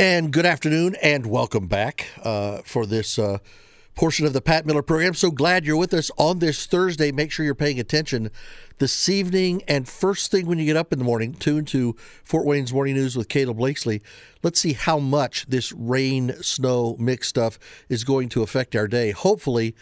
And good afternoon and welcome back for this portion of the Pat Miller program. So glad you're with us on this Thursday. Make sure you're paying attention this evening and first thing when you get up in the morning, tune to Fort Wayne's Morning News with Caleb Blakeslee. Let's see how much this rain, snow, mix stuff is going to affect our day. Hopefully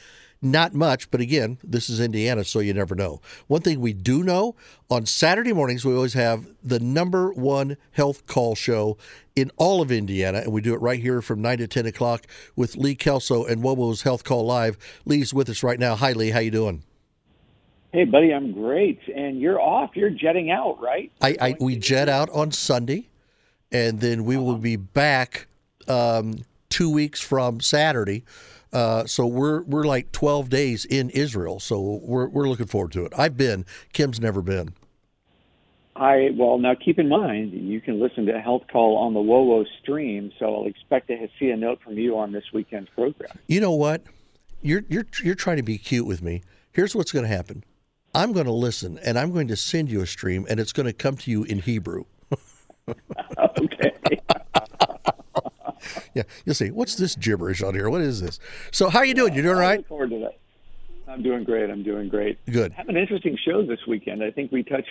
not much, but again, this is Indiana, so you never know. One thing we do know, on Saturday mornings, we always have the number one health call show in all of Indiana, and we do it right here from 9 to 10 o'clock with Lee Kelso and Wobo's Health Call Live. Lee's with us right now. Hi, Lee. How you doing? Hey, buddy. I'm great. And you're off. You're jetting out, right? We jet out on Sunday, and then we will be back 2 weeks from Saturday. So we're like 12 days in Israel, so we're looking forward to it. I've been. Kim's never been. Well, now keep in mind, you can listen to Health Call on the WoWo stream, so I'll expect to see a note from you on this weekend's program. You know what? You're trying to be cute with me. Here's what's going to happen. I'm going to listen, and I'm going to send you a stream, and it's going to come to you in Hebrew. Okay. Yeah, you'll see. What's this gibberish on here? What is this? So how are you doing? You doing all right? I look forward to that. I'm doing great. Good. Have an interesting show this weekend. I think we touch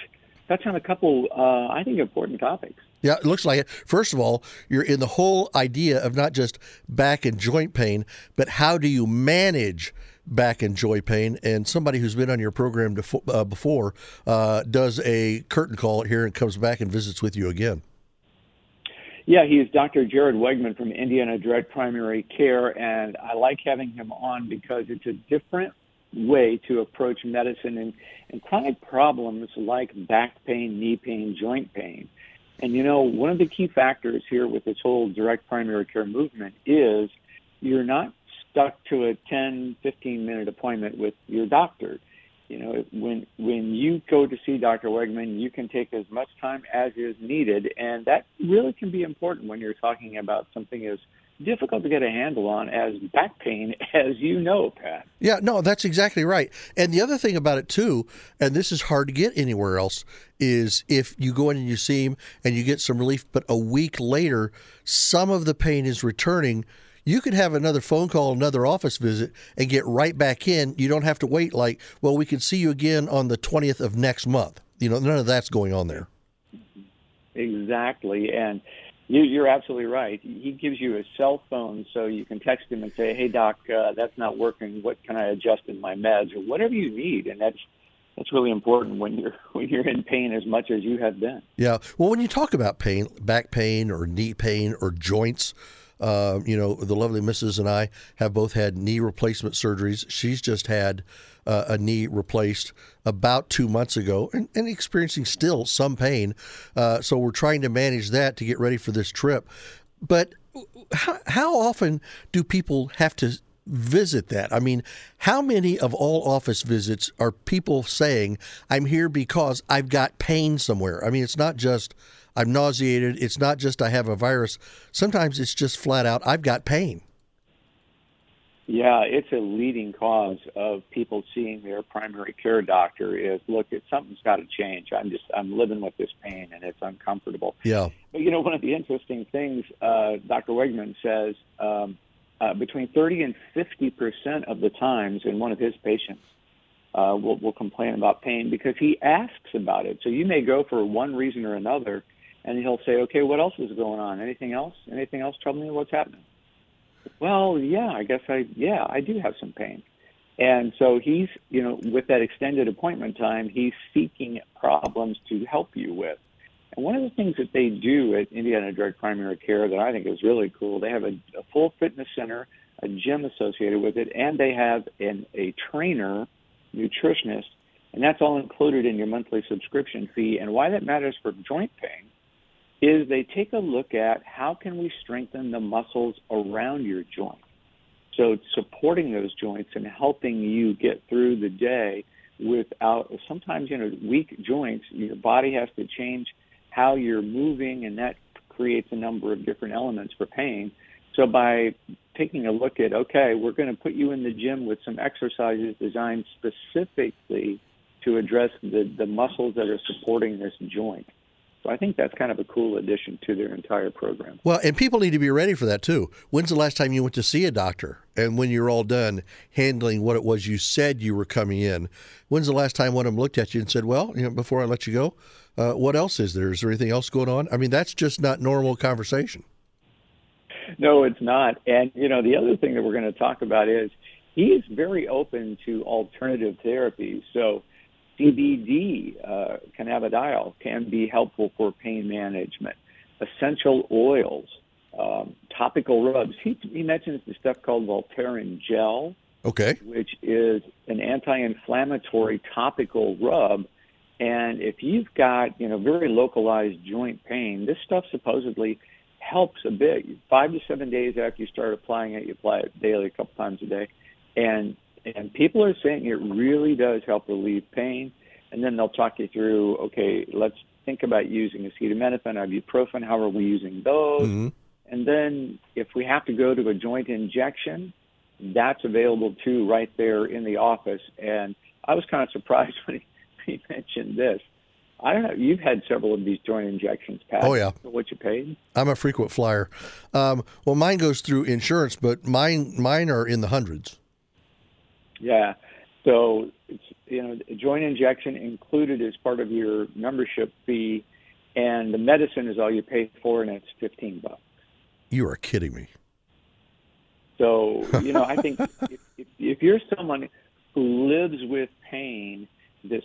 on a couple, I think, important topics. Yeah, it looks like it. First of all, you're in the whole idea of not just back and joint pain, but how do you manage back and joint pain? And somebody who's been on your program before does a curtain call here and comes back and visits with you again. Yeah, he's Dr. Jared Wegman from Indiana Direct Primary Care, and I like having him on because it's a different way to approach medicine and chronic problems like back pain, knee pain, joint pain. And, you know, one of the key factors here with this whole direct primary care movement is you're not stuck to a 10, 15-minute appointment with your doctor. You know, when you go to see Dr. Wegman, you can take as much time as is needed, and that really can be important when you're talking about something as difficult to get a handle on as back pain, as you know, Pat. Yeah, no, that's exactly right. And the other thing about it, too, and this is hard to get anywhere else, is if you go in and you see him and you get some relief, but a week later, some of the pain is returning, you could have another phone call, another office visit, and get right back in. You don't have to wait like, well, we can see you again on the 20th of next month. You know, none of that's going on there. Exactly. And you're absolutely right. He gives you a cell phone so you can text him and say, hey, doc, that's not working. What can I adjust in my meds or whatever you need? And that's really important when you're in pain as much as you have been. Yeah. Well, when you talk about pain, back pain or knee pain or joints, you know, the lovely Mrs. and I have both had knee replacement surgeries. She's just had a knee replaced about 2 months ago and experiencing still some pain. So we're trying to manage that to get ready for this trip. But how often do people have to visit that? I mean, how many of all office visits are people saying, I'm here because I've got pain somewhere? I mean, it's not just I'm nauseated. It's not just I have a virus. Sometimes it's just flat out, I've got pain. Yeah, it's a leading cause of people seeing their primary care doctor is, look, something's got to change. I'm living with this pain, and it's uncomfortable. Yeah. But, you know, one of the interesting things Dr. Wegman says, between 30 and 50% of the times in one of his patients, will complain about pain because he asks about it. So you may go for one reason or another, and he'll say, okay, what else is going on? Anything else? Anything else troubling you? What's happening? Well, yeah, I guess I do have some pain. And so he's, you know, with that extended appointment time, he's seeking problems to help you with. And one of the things that they do at Indiana Direct Primary Care that I think is really cool, they have a full fitness center, a gym associated with it, and they have a trainer, nutritionist, and that's all included in your monthly subscription fee. And why that matters for joint pain is they take a look at how can we strengthen the muscles around your joint. So supporting those joints and helping you get through the day without, sometimes, you know, weak joints, your body has to change how you're moving, and that creates a number of different elements for pain. So by taking a look at, okay, we're going to put you in the gym with some exercises designed specifically to address the muscles that are supporting this joint. So I think that's kind of a cool addition to their entire program. Well, and people need to be ready for that, too. When's the last time you went to see a doctor? And when you're all done handling what it was you said you were coming in, when's the last time one of them looked at you and said, well, you know, before I let you go, what else is there? Is there anything else going on? I mean, that's just not normal conversation. No, it's not. And, you know, the other thing that we're going to talk about is he's very open to alternative therapies. So CBD, cannabidiol, can be helpful for pain management. Essential oils, topical rubs. He mentions the stuff called Voltaren gel, which is an anti-inflammatory topical rub. And if you've got, you know, very localized joint pain, this stuff supposedly helps a bit. 5 to 7 days after you start applying it, you apply it daily, a couple times a day. And people are saying it really does help relieve pain. And then they'll talk you through, okay, let's think about using acetaminophen, ibuprofen. How are we using those? Mm-hmm. And then if we have to go to a joint injection, that's available too right there in the office. And I was kind of surprised when he mentioned this. I don't know. You've had several of these joint injections, Pat. Oh, yeah. What you paid? I'm a frequent flyer. Well, mine goes through insurance, but mine are in the hundreds. Yeah. So, it's, you know, a joint injection included as part of your membership fee, and the medicine is all you pay for, and it's $15. You are kidding me. So, you know, I think if you're someone who lives with pain, this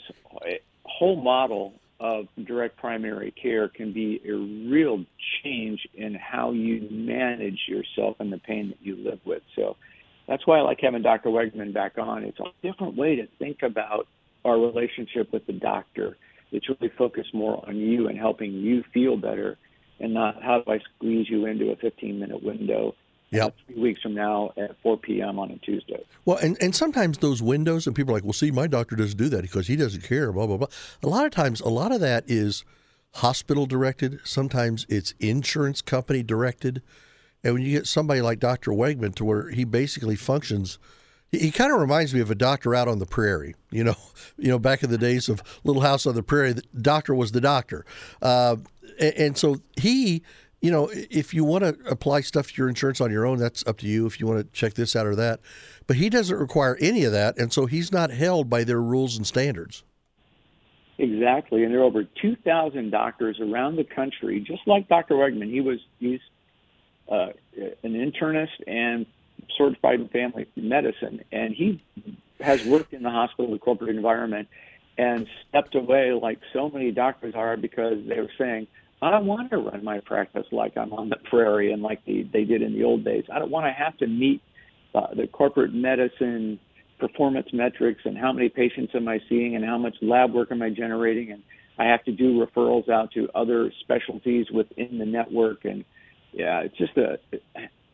whole model of direct primary care can be a real change in how you manage yourself and the pain that you live with. So that's why I like having Dr. Wegman back on. It's a different way to think about our relationship with the doctor. It's really focused more on you and helping you feel better and not how do I squeeze you into a 15-minute window. Yep. 3 weeks from now at 4 p.m. on a Tuesday. Well, and sometimes those windows, and people are like, well, see, my doctor doesn't do that because he doesn't care, blah, blah, blah. A lot of times, a lot of that is hospital-directed. Sometimes it's insurance company-directed. And when you get somebody like Dr. Wegman to where he basically functions, he kind of reminds me of a doctor out on the prairie, you know, back in the days of Little House on the Prairie, the doctor was the doctor. And so he... You know, if you want to apply stuff to your insurance on your own, that's up to you if you want to check this out or that. But he doesn't require any of that, and so he's not held by their rules and standards. Exactly, and there are over 2,000 doctors around the country, just like Dr. Wegman. He's an internist and certified in family medicine, and he has worked in the hospital, the corporate environment, and stepped away like so many doctors are because they were saying, I don't want to run my practice like I'm on the prairie and like they did in the old days. I don't want to have to meet the corporate medicine performance metrics and how many patients am I seeing and how much lab work am I generating, and I have to do referrals out to other specialties within the network. And, yeah, it's just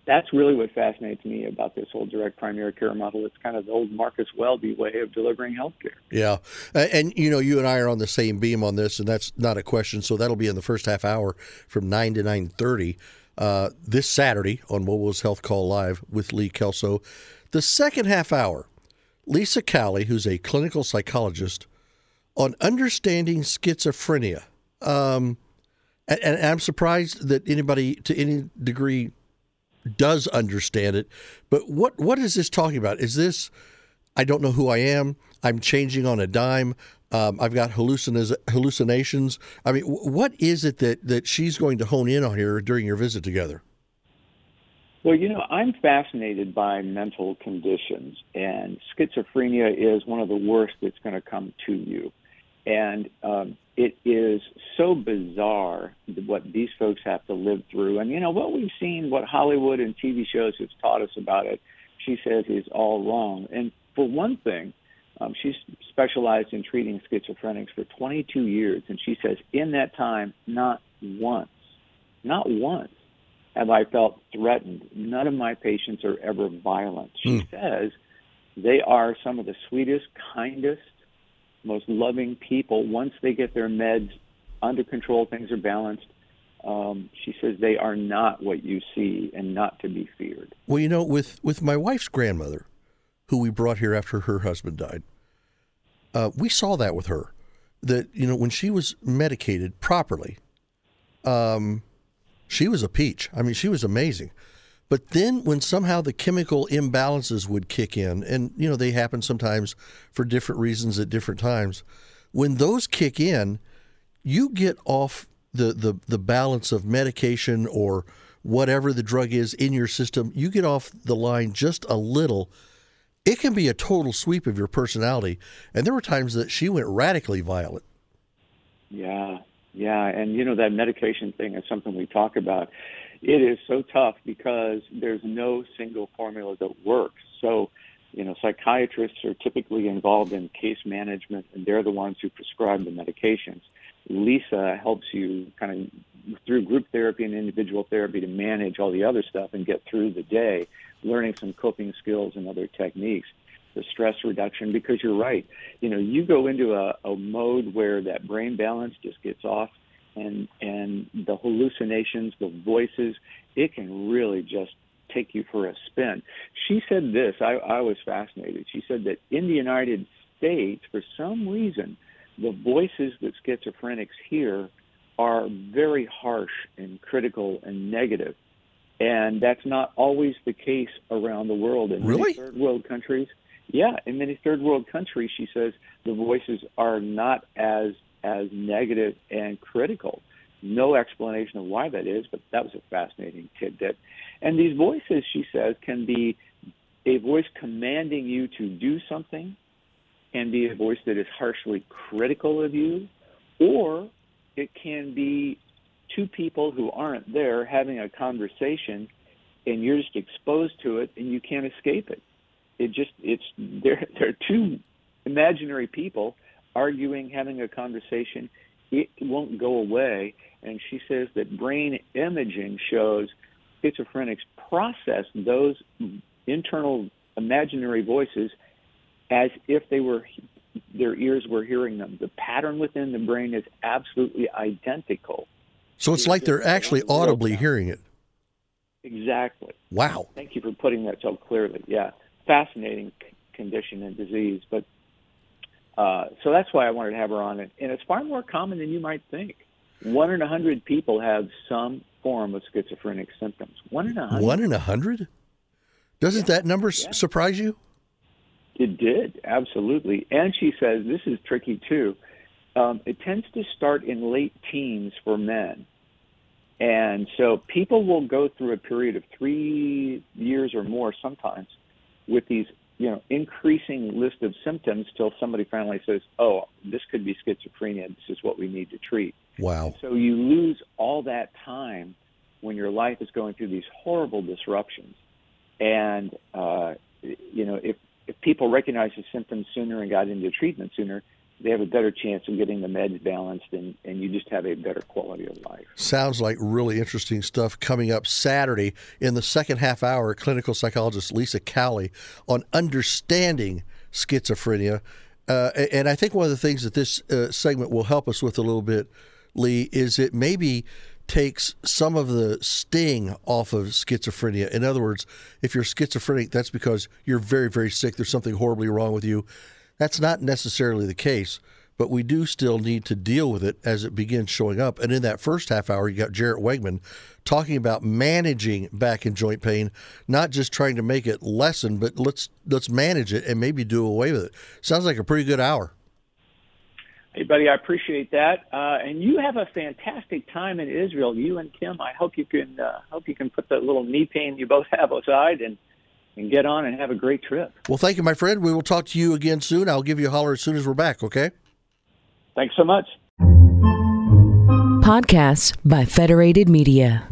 that's really what fascinates me about this whole direct primary care model. It's kind of the old Marcus Welby way of delivering health care. Yeah. And, you know, you and I are on the same beam on this, and that's not a question. So that'll be in the first half hour from 9 to 9:30 this Saturday on Wobo's Health Call Live with Lee Kelso. The second half hour, Lisa Cowley, who's a clinical psychologist, on understanding schizophrenia. And I'm surprised that anybody to any degree does understand it, but what is this talking about? Is this, I don't know who I am, I'm changing on a dime, I've got hallucinations. I mean, what is it that she's going to hone in on here during your visit together? Well, you know, I'm fascinated by mental conditions, and schizophrenia is one of the worst that's going to come to you. And it is so bizarre what these folks have to live through. And, you know, what we've seen, what Hollywood and TV shows have taught us about it, she says is all wrong. And for one thing, she's specialized in treating schizophrenics for 22 years. And she says, in that time, not once have I felt threatened. None of my patients are ever violent. She says they are some of the sweetest, kindest, most loving people. Once they get their meds under control, things are balanced. She says they are not what you see and not to be feared. Well, you know, with my wife's grandmother, who we brought here after her husband died, we saw that with her, that, you know, when she was medicated properly, She was a peach. I mean, she was amazing. But then when somehow the chemical imbalances would kick in, and, you know, they happen sometimes for different reasons at different times, when those kick in, you get off the balance of medication or whatever the drug is in your system. You get off the line just a little. It can be a total sweep of your personality. And there were times that she went radically violent. Yeah. And, you know, that medication thing is something we talk about. It is so tough because there's no single formula that works. So, you know, psychiatrists are typically involved in case management, and they're the ones who prescribe the medications. Lisa helps you kind of through group therapy and individual therapy to manage all the other stuff and get through the day, learning some coping skills and other techniques. The stress reduction, because you're right. You know, you go into a mode where that brain balance just gets off, and the hallucinations, the voices, it can really just take you for a spin. She said this, I was fascinated. She said that in the United States, for some reason, the voices that schizophrenics hear are very harsh and critical and negative. And that's not always the case around the world. In really? Many third world countries. Yeah, in many third world countries, she says, the voices are not as negative and critical. No explanation of why that is, but that was a fascinating tidbit. And these voices, she says, can be a voice commanding you to do something, can be a voice that is harshly critical of you, or it can be two people who aren't there having a conversation, and you're just exposed to it, and you can't escape it. They're two imaginary people arguing, having a conversation. It won't go away. And she says that brain imaging shows schizophrenics process those internal imaginary voices as if their ears were hearing them. The pattern within the brain is absolutely identical. So it's like they're actually audibly hearing it. Exactly. Wow. Thank you for putting that so clearly. Yeah. Fascinating condition and disease, but so that's why I wanted to have her on it. And it's far more common than you might think. 1 in 100 people have some form of schizophrenic symptoms. 1 in 100. 1 in 100? Doesn't that number surprise you? It did, absolutely. And she says this is tricky too. It tends to start in late teens for men. And so people will go through a period of 3 years or more sometimes with these, you know, increasing list of symptoms till somebody finally says, oh, this could be schizophrenia. This is what we need to treat. Wow. So you lose all that time when your life is going through these horrible disruptions. And, you know, if people recognize the symptoms sooner and got into treatment sooner, they have a better chance of getting the meds balanced, and you just have a better quality of life. Sounds like really interesting stuff coming up Saturday in the second half hour. Clinical psychologist Lisa Cowley on understanding schizophrenia. And I think one of the things that this segment will help us with a little bit, Lee, is it maybe takes some of the sting off of schizophrenia. In other words, if you're schizophrenic, that's because you're very, very sick. There's something horribly wrong with you. That's not necessarily the case, but we do still need to deal with it as it begins showing up. And in that first half hour, you got Jared Wegman talking about managing back and joint pain, not just trying to make it lessen, but let's manage it and maybe do away with it. Sounds like a pretty good hour. Hey, buddy, I appreciate that. And you have a fantastic time in Israel, you and Kim. I hope you can put that little knee pain you both have aside and get on and have a great trip. Well, thank you, my friend. We will talk to you again soon. I'll give you a holler as soon as we're back, okay? Thanks so much. Podcasts by Federated Media.